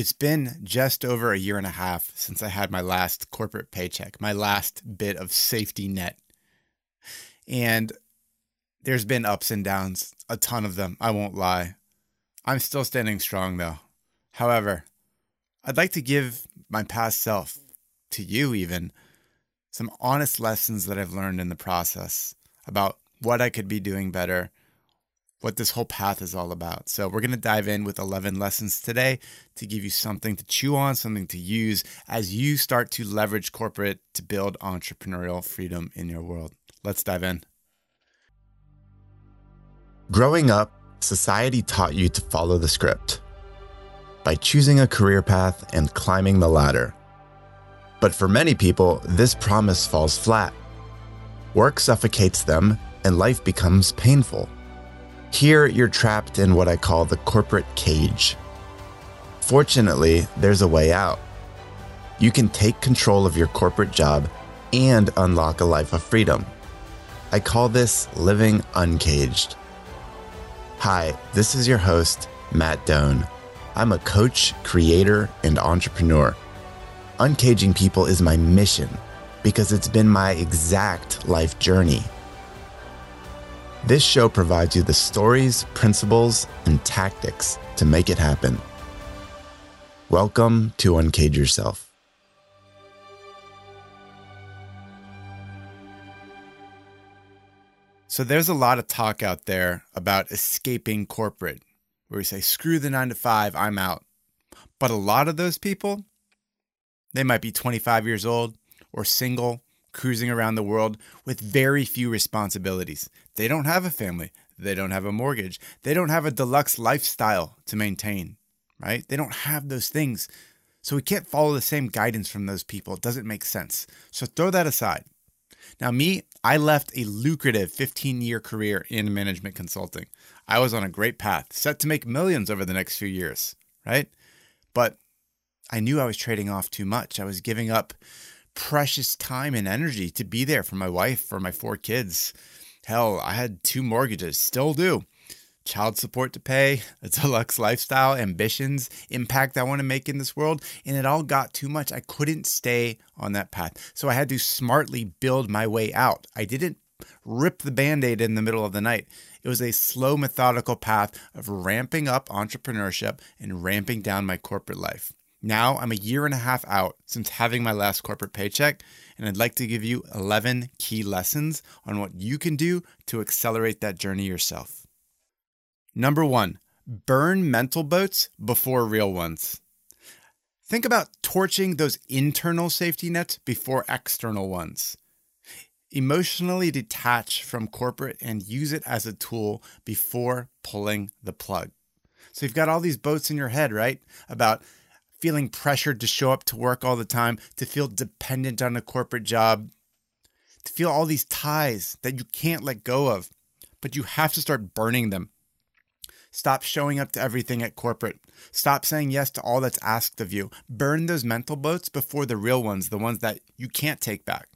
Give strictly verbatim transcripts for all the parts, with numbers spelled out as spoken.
It's been just over a year and a half since I had my last corporate paycheck, my last bit of safety net. And there's been ups and downs, a ton of them, I won't lie. I'm still standing strong though. However, I'd like to give my past self, to you even, some honest lessons that I've learned in the process about what I could be doing better, what this whole path is all about. So we're going to dive in with eleven lessons today to give you something to chew on, something to use as you start to leverage corporate to build entrepreneurial freedom in your world. Let's dive in. Growing up, society taught you to follow the script by choosing a career path and climbing the ladder. But for many people, this promise falls flat. Work suffocates them and life becomes painful. Here, you're trapped in what I call the corporate cage. Fortunately, there's a way out. You can take control of your corporate job and unlock a life of freedom. I call this living uncaged. Hi, this is your host, Matt Doan. I'm a coach, creator, and entrepreneur. Uncaging people is my mission because it's been my exact life journey. This show provides you the stories, principles, and tactics to make it happen. Welcome to Uncage Yourself. So there's a lot of talk out there about escaping corporate, where we say, screw the nine to five, I'm out. But a lot of those people, they might be twenty-five years old or single, cruising around the world with very few responsibilities. They don't have a family. They don't have a mortgage. They don't have a deluxe lifestyle to maintain, right? They don't have those things. So we can't follow the same guidance from those people. It doesn't make sense. So throw that aside. Now me, I left a lucrative fifteen-year career in management consulting. I was on a great path, set to make millions over the next few years, right? But I knew I was trading off too much. I was giving up precious time and energy to be there for my wife, for my four kids. Hell, I had two mortgages, still do. Child support to pay, a deluxe lifestyle, ambitions, impact I want to make in this world. And it all got too much. I couldn't stay on that path. So I had to smartly build my way out. I didn't rip the Band-Aid in the middle of the night. It was a slow, methodical path of ramping up entrepreneurship and ramping down my corporate life. Now I'm a year and a half out since having my last corporate paycheck, and I'd like to give you eleven key lessons on what you can do to accelerate that journey yourself. Number one, burn mental boats before real ones. Think about torching those internal safety nets before external ones. Emotionally detach from corporate and use it as a tool before pulling the plug. So you've got all these boats in your head, right? About feeling pressured to show up to work all the time, to feel dependent on a corporate job, to feel all these ties that you can't let go of, but you have to start burning them. Stop showing up to everything at corporate. Stop saying yes to all that's asked of you. Burn those mental boats before the real ones, the ones that you can't take back.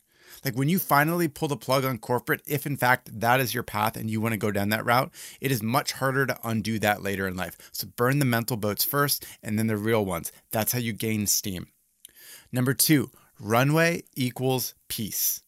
Like when you finally pull the plug on corporate, if in fact that is your path and you want to go down that route, it is much harder to undo that later in life. So burn the mental boats first and then the real ones. That's how you gain steam. Number two, runway equals peace.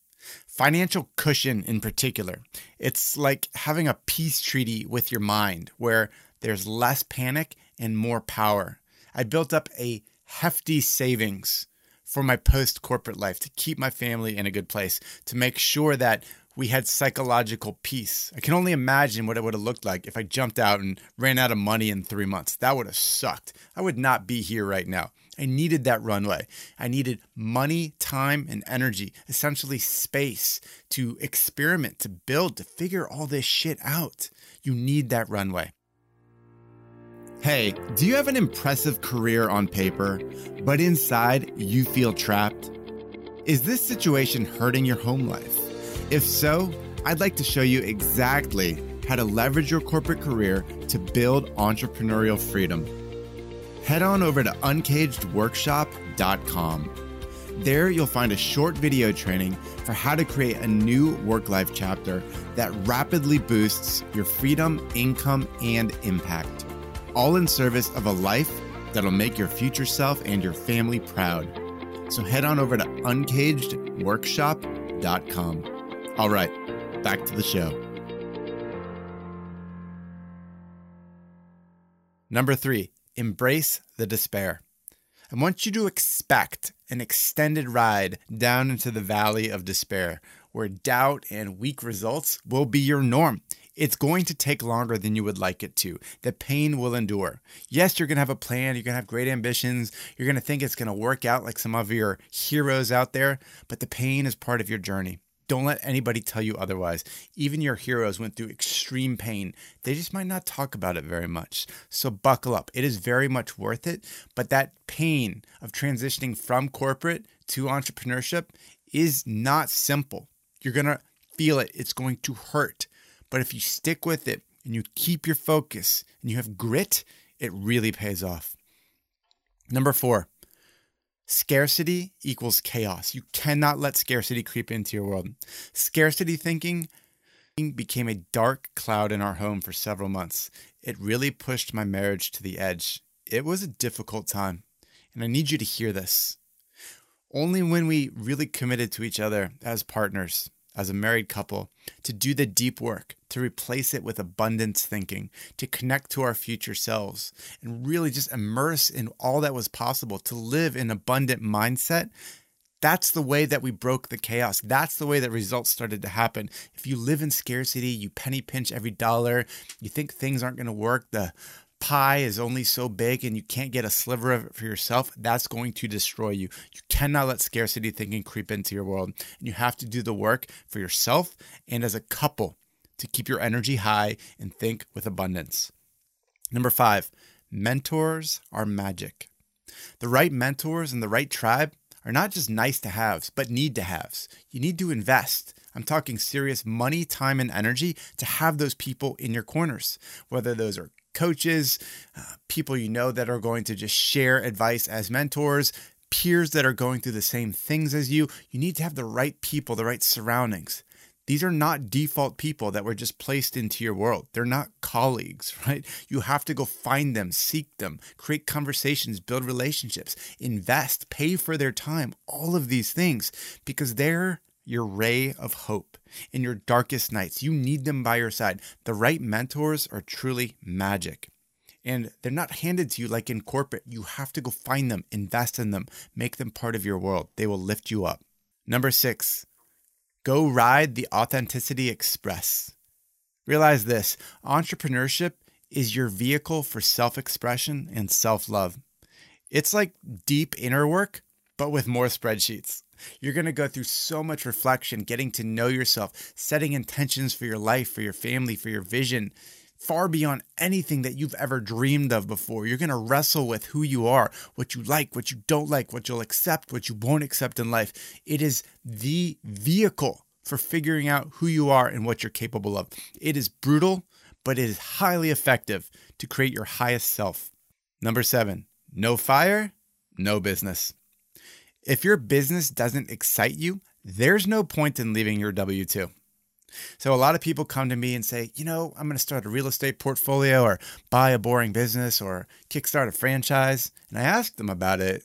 Financial cushion in particular. It's like having a peace treaty with your mind where there's less panic and more power. I built up a hefty savings for my post-corporate life, to keep my family in a good place, to make sure that we had psychological peace. I can only imagine what it would have looked like if I jumped out and ran out of money in three months. That would have sucked. I would not be here right now. I needed that runway. I needed money, time, and energy, essentially space to experiment, to build, to figure all this shit out. You need that runway. Hey, do you have an impressive career on paper, but inside you feel trapped? Is this situation hurting your home life? If so, I'd like to show you exactly how to leverage your corporate career to build entrepreneurial freedom. Head on over to uncaged workshop dot com. There you'll find a short video training for how to create a new work-life chapter that rapidly boosts your freedom, income, and impact, all in service of a life that'll make your future self and your family proud. So head on over to uncaged workshop dot com. All right, back to the show. Number three, embrace the despair. I want you to expect an extended ride down into the valley of despair, where doubt and weak results will be your norm. It's going to take longer than you would like it to. The pain will endure. Yes, you're going to have a plan. You're going to have great ambitions. You're going to think it's going to work out like some of your heroes out there, but the pain is part of your journey. Don't let anybody tell you otherwise. Even your heroes went through extreme pain. They just might not talk about it very much. So buckle up. It is very much worth it, but that pain of transitioning from corporate to entrepreneurship is not simple. You're going to feel it. It's going to hurt. But if you stick with it and you keep your focus and you have grit, it really pays off. Number four, scarcity equals chaos. You cannot let scarcity creep into your world. Scarcity thinking became a dark cloud in our home for several months. It really pushed my marriage to the edge. It was a difficult time, and I need you to hear this. Only when we really committed to each other as partners, as a married couple, to do the deep work, to replace it with abundance thinking, to connect to our future selves, and really just immerse in all that was possible, to live an abundant mindset, that's the way that we broke the chaos. That's the way that results started to happen. If you live in scarcity, you penny pinch every dollar, you think things aren't going to work, the pie is only so big and you can't get a sliver of it for yourself, that's going to destroy you. You cannot let scarcity thinking creep into your world. And you have to do the work for yourself and as a couple to keep your energy high and think with abundance. Number five, mentors are magic. The right mentors and the right tribe are not just nice to haves, but need to haves. You need to invest. I'm talking serious money, time, and energy to have those people in your corners, whether those are coaches, uh, people you know that are going to just share advice as mentors, peers that are going through the same things as you. You need to have the right people, the right surroundings. These are not default people that were just placed into your world. They're not colleagues, right? You have to go find them, seek them, create conversations, build relationships, invest, pay for their time, all of these things, because they're your ray of hope in your darkest nights. You need them by your side. The right mentors are truly magic. And they're not handed to you like in corporate. You have to go find them, invest in them, make them part of your world. They will lift you up. Number six, go ride the Authenticity Express. Realize this, entrepreneurship is your vehicle for self-expression and self-love. It's like deep inner work, but with more spreadsheets. You're going to go through so much reflection, getting to know yourself, setting intentions for your life, for your family, for your vision, far beyond anything that you've ever dreamed of before. You're going to wrestle with who you are, what you like, what you don't like, what you'll accept, what you won't accept in life. It is the vehicle for figuring out who you are and what you're capable of. It is brutal, but it is highly effective to create your highest self. Number seven, no fire, no business. If your business doesn't excite you, there's no point in leaving your W two. So a lot of people come to me and say, you know, I'm going to start a real estate portfolio or buy a boring business or kickstart a franchise. And I ask them about it.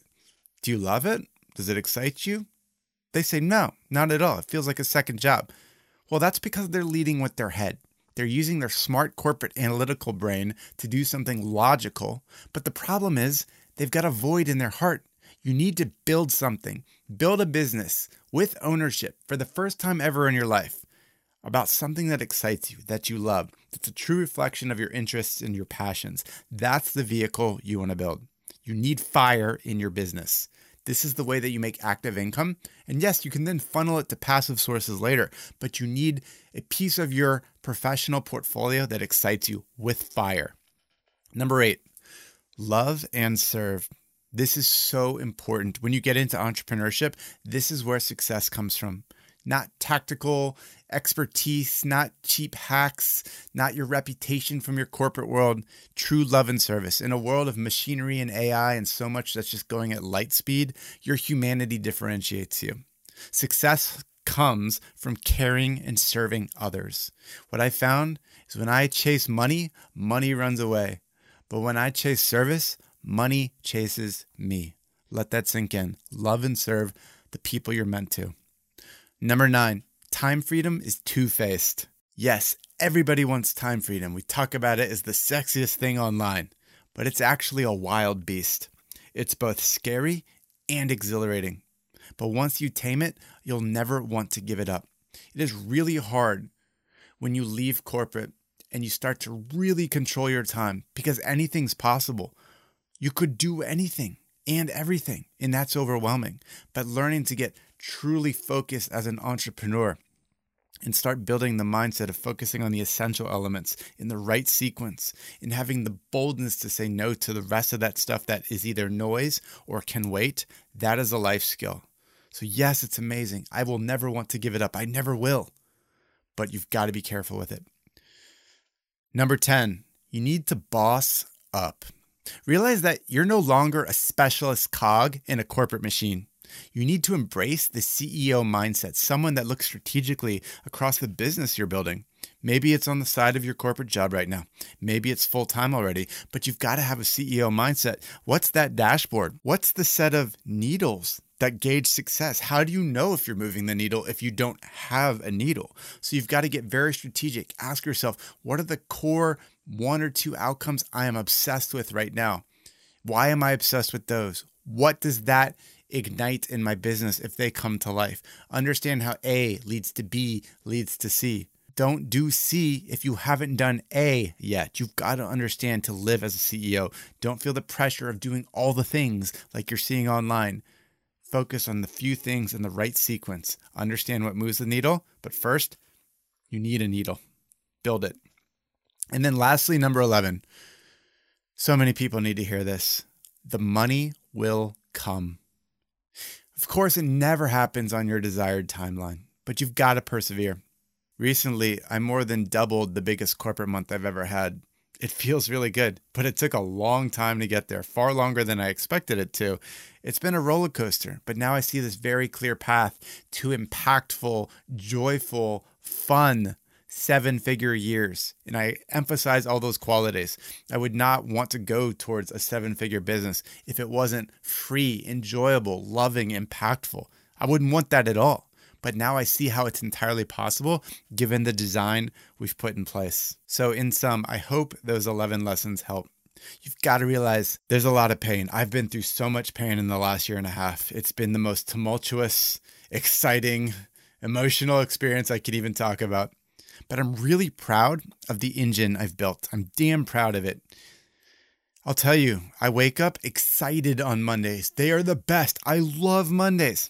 Do you love it? Does it excite you? They say, no, not at all. It feels like a second job. Well, that's because they're leading with their head. They're using their smart corporate analytical brain to do something logical. But the problem is they've got a void in their heart. You need to build something, build a business with ownership for the first time ever in your life about something that excites you, that you love, that's a true reflection of your interests and your passions. That's the vehicle you want to build. You need fire in your business. This is the way that you make active income. And yes, you can then funnel it to passive sources later, but you need a piece of your professional portfolio that excites you with fire. Number eight, love and serve. This is so important. When you get into entrepreneurship, this is where success comes from. Not tactical expertise, not cheap hacks, not your reputation from your corporate world. True love and service. In a world of machinery and A I and so much that's just going at light speed, your humanity differentiates you. Success comes from caring and serving others. What I found is when I chase money, money runs away. But when I chase service, Money chases me. Let that sink in. Love and serve the people you're meant to. Number nine, time freedom is two-faced. Yes, everybody wants time freedom. We talk about it as the sexiest thing online, but it's actually a wild beast. It's both scary and exhilarating. But once you tame it, you'll never want to give it up. It is really hard when you leave corporate and you start to really control your time because anything's possible. You could do anything and everything, and that's overwhelming. But learning to get truly focused as an entrepreneur and start building the mindset of focusing on the essential elements in the right sequence and having the boldness to say no to the rest of that stuff that is either noise or can wait, that is a life skill. So yes, it's amazing. I will never want to give it up. I never will. But you've got to be careful with it. Number ten, you need to boss up. Realize that you're no longer a specialist cog in a corporate machine. You need to embrace the C E O mindset, someone that looks strategically across the business you're building. Maybe it's on the side of your corporate job right now. Maybe it's full-time already, but you've got to have a C E O mindset. What's that dashboard? What's the set of needles that gauge success? How do you know if you're moving the needle if you don't have a needle? So you've got to get very strategic. Ask yourself, what are the core one or two outcomes I am obsessed with right now? Why am I obsessed with those? What does that ignite in my business if they come to life? Understand how A leads to B leads to C. Don't do C if you haven't done A yet. You've got to understand to live as a C E O. Don't feel the pressure of doing all the things like you're seeing online. Focus on the few things in the right sequence. Understand what moves the needle, but first, you need a needle. Build it. And then lastly, number eleven. So many people need to hear this. The money will come. Of course, it never happens on your desired timeline, but you've got to persevere. Recently, I more than doubled the biggest corporate month I've ever had. It feels really good, but it took a long time to get there, far longer than I expected it to. It's been a roller coaster, but now I see this very clear path to impactful, joyful, fun seven-figure years. And I emphasize all those qualities. I would not want to go towards a seven-figure business if it wasn't free, enjoyable, loving, impactful. I wouldn't want that at all. But now I see how it's entirely possible given the design we've put in place. So in sum, I hope those eleven lessons help. You've got to realize there's a lot of pain. I've been through so much pain in the last year and a half. It's been the most tumultuous, exciting, emotional experience I could even talk about. But I'm really proud of the engine I've built. I'm damn proud of it. I'll tell you, I wake up excited on Mondays. They are the best. I love Mondays.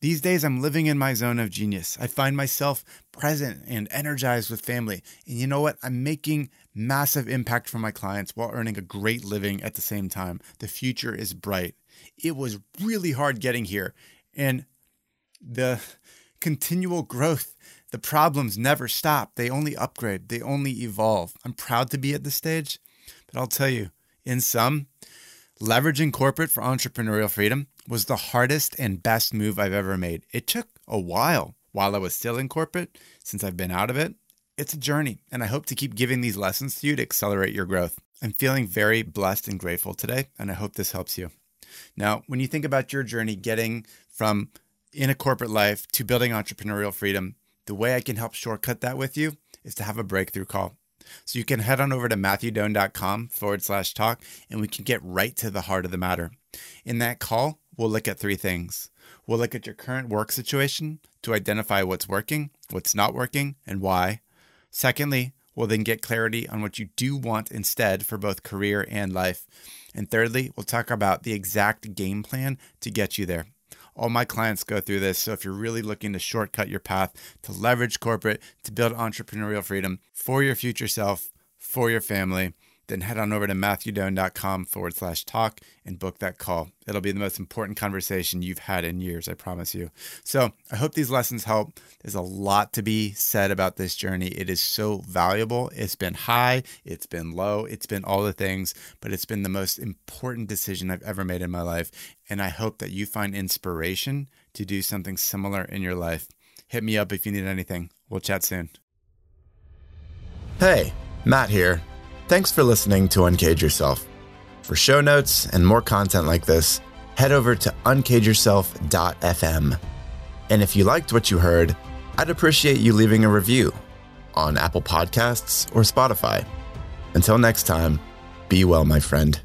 These days, I'm living in my zone of genius. I find myself present and energized with family. And you know what? I'm making massive impact for my clients while earning a great living at the same time. The future is bright. It was really hard getting here. And the continual growth, the problems never stop. They only upgrade. They only evolve. I'm proud to be at this stage, but I'll tell you, in sum, leveraging corporate for entrepreneurial freedom was the hardest and best move I've ever made. It took a while while I was still in corporate. Since I've been out of it, it's a journey, and I hope to keep giving these lessons to you to accelerate your growth. I'm feeling very blessed and grateful today, and I hope this helps you. Now, when you think about your journey getting from in a corporate life to building entrepreneurial freedom, the way I can help shortcut that with you is to have a breakthrough call. So you can head on over to MatthewDoan.com forward slash talk, and we can get right to the heart of the matter. In that call, we'll look at three things. We'll look at your current work situation to identify what's working, what's not working, and why. Secondly, we'll then get clarity on what you do want instead for both career and life. And thirdly, we'll talk about the exact game plan to get you there. All my clients go through this, so if you're really looking to shortcut your path, to leverage corporate, to build entrepreneurial freedom for your future self, for your family, then head on over to MatthewDoan.com forward slash talk and book that call. It'll be the most important conversation you've had in years, I promise you. So I hope these lessons help. There's a lot to be said about this journey. It is so valuable. It's been high. It's been low. It's been all the things, but it's been the most important decision I've ever made in my life. And I hope that you find inspiration to do something similar in your life. Hit me up if you need anything. We'll chat soon. Hey, Matt here. Thanks for listening to Uncage Yourself. For show notes and more content like this, head over to uncage yourself dot f m. And if you liked what you heard, I'd appreciate you leaving a review on Apple Podcasts or Spotify. Until next time, be well, my friend.